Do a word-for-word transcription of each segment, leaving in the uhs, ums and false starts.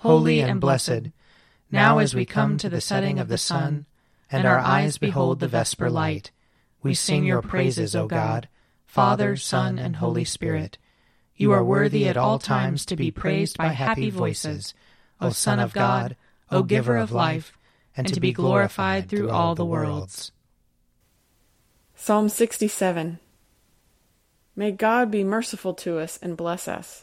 holy and blessed, now as we come to the setting of the sun, and our eyes behold the vesper light, we sing your praises, O God, Father, Son, and Holy Spirit. You are worthy at all times to be praised by happy voices, O Son of God, O Giver of life, and to be glorified through all the worlds. Psalm sixty-seven. May God be merciful to us and bless us.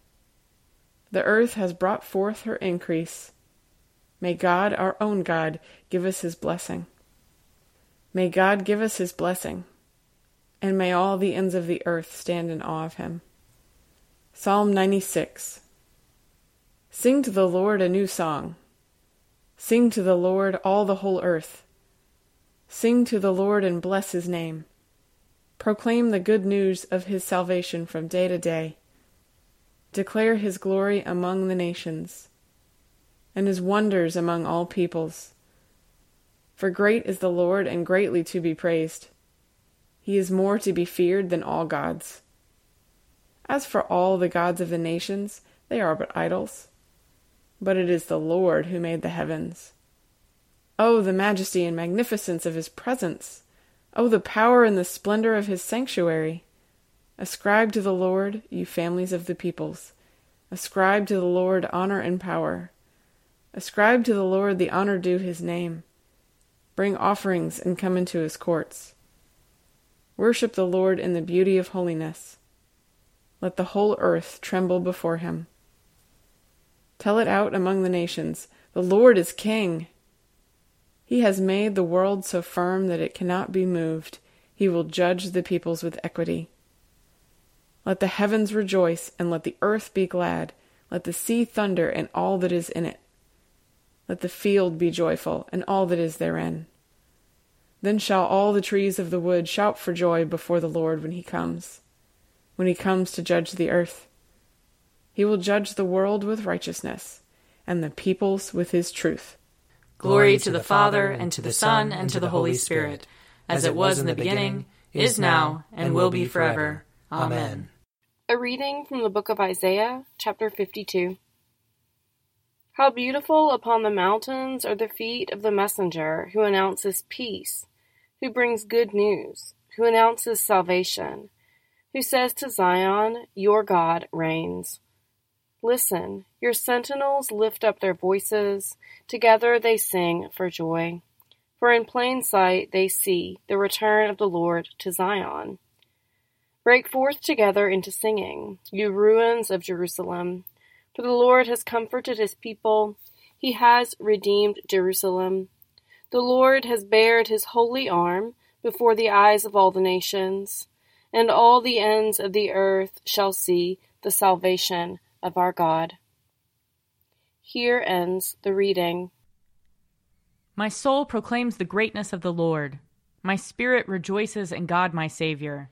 The earth has brought forth her increase. May God, our own God, give us his blessing. May God give us his blessing, and may all the ends of the earth stand in awe of him. Psalm ninety-six. Sing to the Lord a new song. Sing to the Lord, all the whole earth. Sing to the Lord and bless his name. Proclaim the good news of his salvation from day to day. Declare his glory among the nations, and his wonders among all peoples. For great is the Lord, and greatly to be praised. He is more to be feared than all gods. As for all the gods of the nations, they are but idols. But it is the Lord who made the heavens. Oh, the majesty and magnificence of his presence! Oh, the power and the splendor of his sanctuary! Ascribe to the Lord, you families of the peoples. Ascribe to the Lord honor and power. Ascribe to the Lord the honor due his name. Bring offerings and come into his courts. Worship the Lord in the beauty of holiness. Let the whole earth tremble before him. Tell it out among the nations, the Lord is king. He has made the world so firm that it cannot be moved. He will judge the peoples with equity. Let the heavens rejoice, and let the earth be glad. Let the sea thunder, and all that is in it. Let the field be joyful, and all that is therein. Then shall all the trees of the wood shout for joy before the Lord when he comes, when he comes to judge the earth. He will judge the world with righteousness, and the peoples with his truth. Glory to the Father, and to the Son, and to the Holy Spirit, as it was in the beginning, is now, and will be forever. Amen. A reading from the book of Isaiah, chapter fifty-two. How beautiful upon the mountains are the feet of the messenger who announces peace, who brings good news, who announces salvation, who says to Zion, your God reigns. Listen, your sentinels lift up their voices, together they sing for joy. For in plain sight they see the return of the Lord to Zion. Break forth together into singing, you ruins of Jerusalem. For the Lord has comforted his people. He has redeemed Jerusalem. The Lord has bared his holy arm before the eyes of all the nations, and all the ends of the earth shall see the salvation of our God. Here ends the reading. My soul proclaims the greatness of the Lord. My spirit rejoices in God my Savior.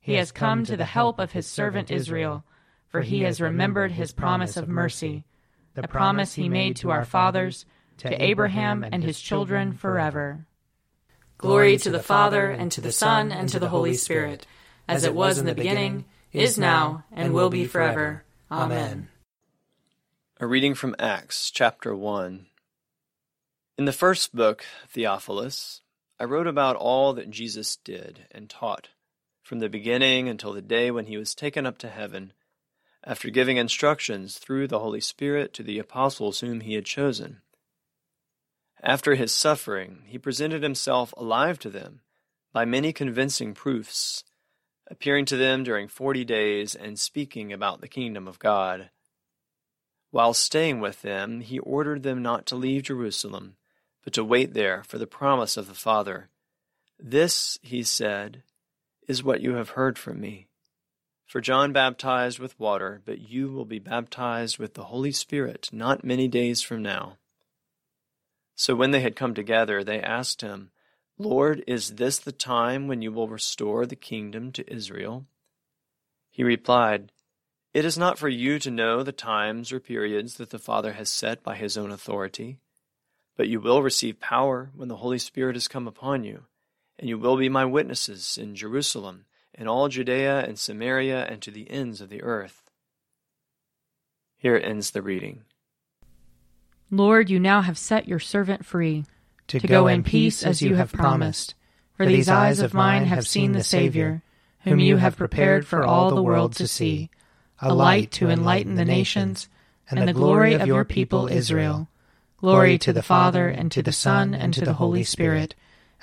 He has come to the help of his servant Israel, for he has remembered his promise of mercy, the promise he made to our fathers, to, to Abraham and, and his children forever. Glory to the Father, and to the Son, and to the Holy Spirit, as it was in the beginning, is now, and will be forever. Amen. A reading from Acts, chapter one. In the first book, Theophilus, I wrote about all that Jesus did and taught, from the beginning until the day when he was taken up to heaven, after giving instructions through the Holy Spirit to the apostles whom he had chosen. After his suffering, he presented himself alive to them by many convincing proofs, appearing to them during forty days and speaking about the kingdom of God. While staying with them, he ordered them not to leave Jerusalem, but to wait there for the promise of the Father. This, he said, is what you have heard from me. For John baptized with water, but you will be baptized with the Holy Spirit not many days from now. So when they had come together, they asked him, Lord, is this the time when you will restore the kingdom to Israel? He replied, It is not for you to know the times or periods that the Father has set by his own authority, but you will receive power when the Holy Spirit has come upon you, and you will be my witnesses in Jerusalem, in all Judea and Samaria, and to the ends of the earth. Here ends the reading. Lord, you now have set your servant free, to, to go in peace as you have promised. For these eyes of mine have seen the Savior, whom you have prepared for all the world to see, a light to enlighten the nations, and the glory of your people Israel. Glory to the Father, and to the Son, and to the Holy Spirit,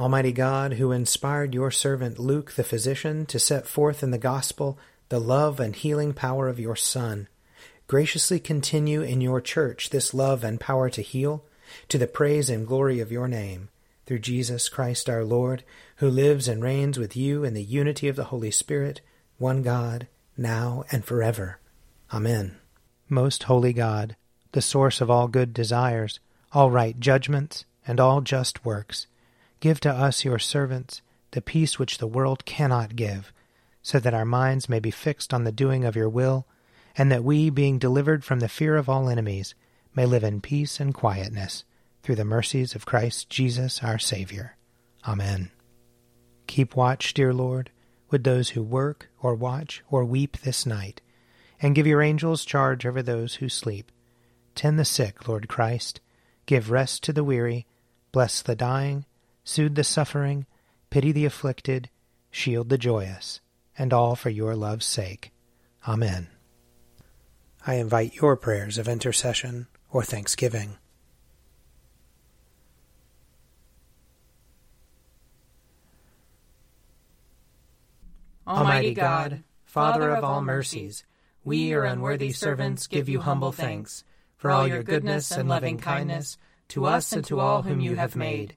Almighty God, who inspired your servant Luke the Physician to set forth in the gospel the love and healing power of your Son, graciously continue in your church this love and power to heal, to the praise and glory of your name, through Jesus Christ our Lord, who lives and reigns with you in the unity of the Holy Spirit, one God, now and forever. Amen. Most holy God, the source of all good desires, all right judgments, and all just works, give to us, your servants, the peace which the world cannot give, so that our minds may be fixed on the doing of your will, and that we, being delivered from the fear of all enemies, may live in peace and quietness, through the mercies of Christ Jesus our Savior. Amen. Keep watch, dear Lord, with those who work or watch or weep this night, and give your angels charge over those who sleep. Tend the sick, Lord Christ. Give rest to the weary. Bless the dying. Soothe the suffering. Pity the afflicted. Shield the joyous. And all for your love's sake. Amen. I invite your prayers of intercession or thanksgiving. Almighty God, Father of all mercies, we, your unworthy servants, give you humble thanks for all your goodness and loving kindness to us and to all whom you have made.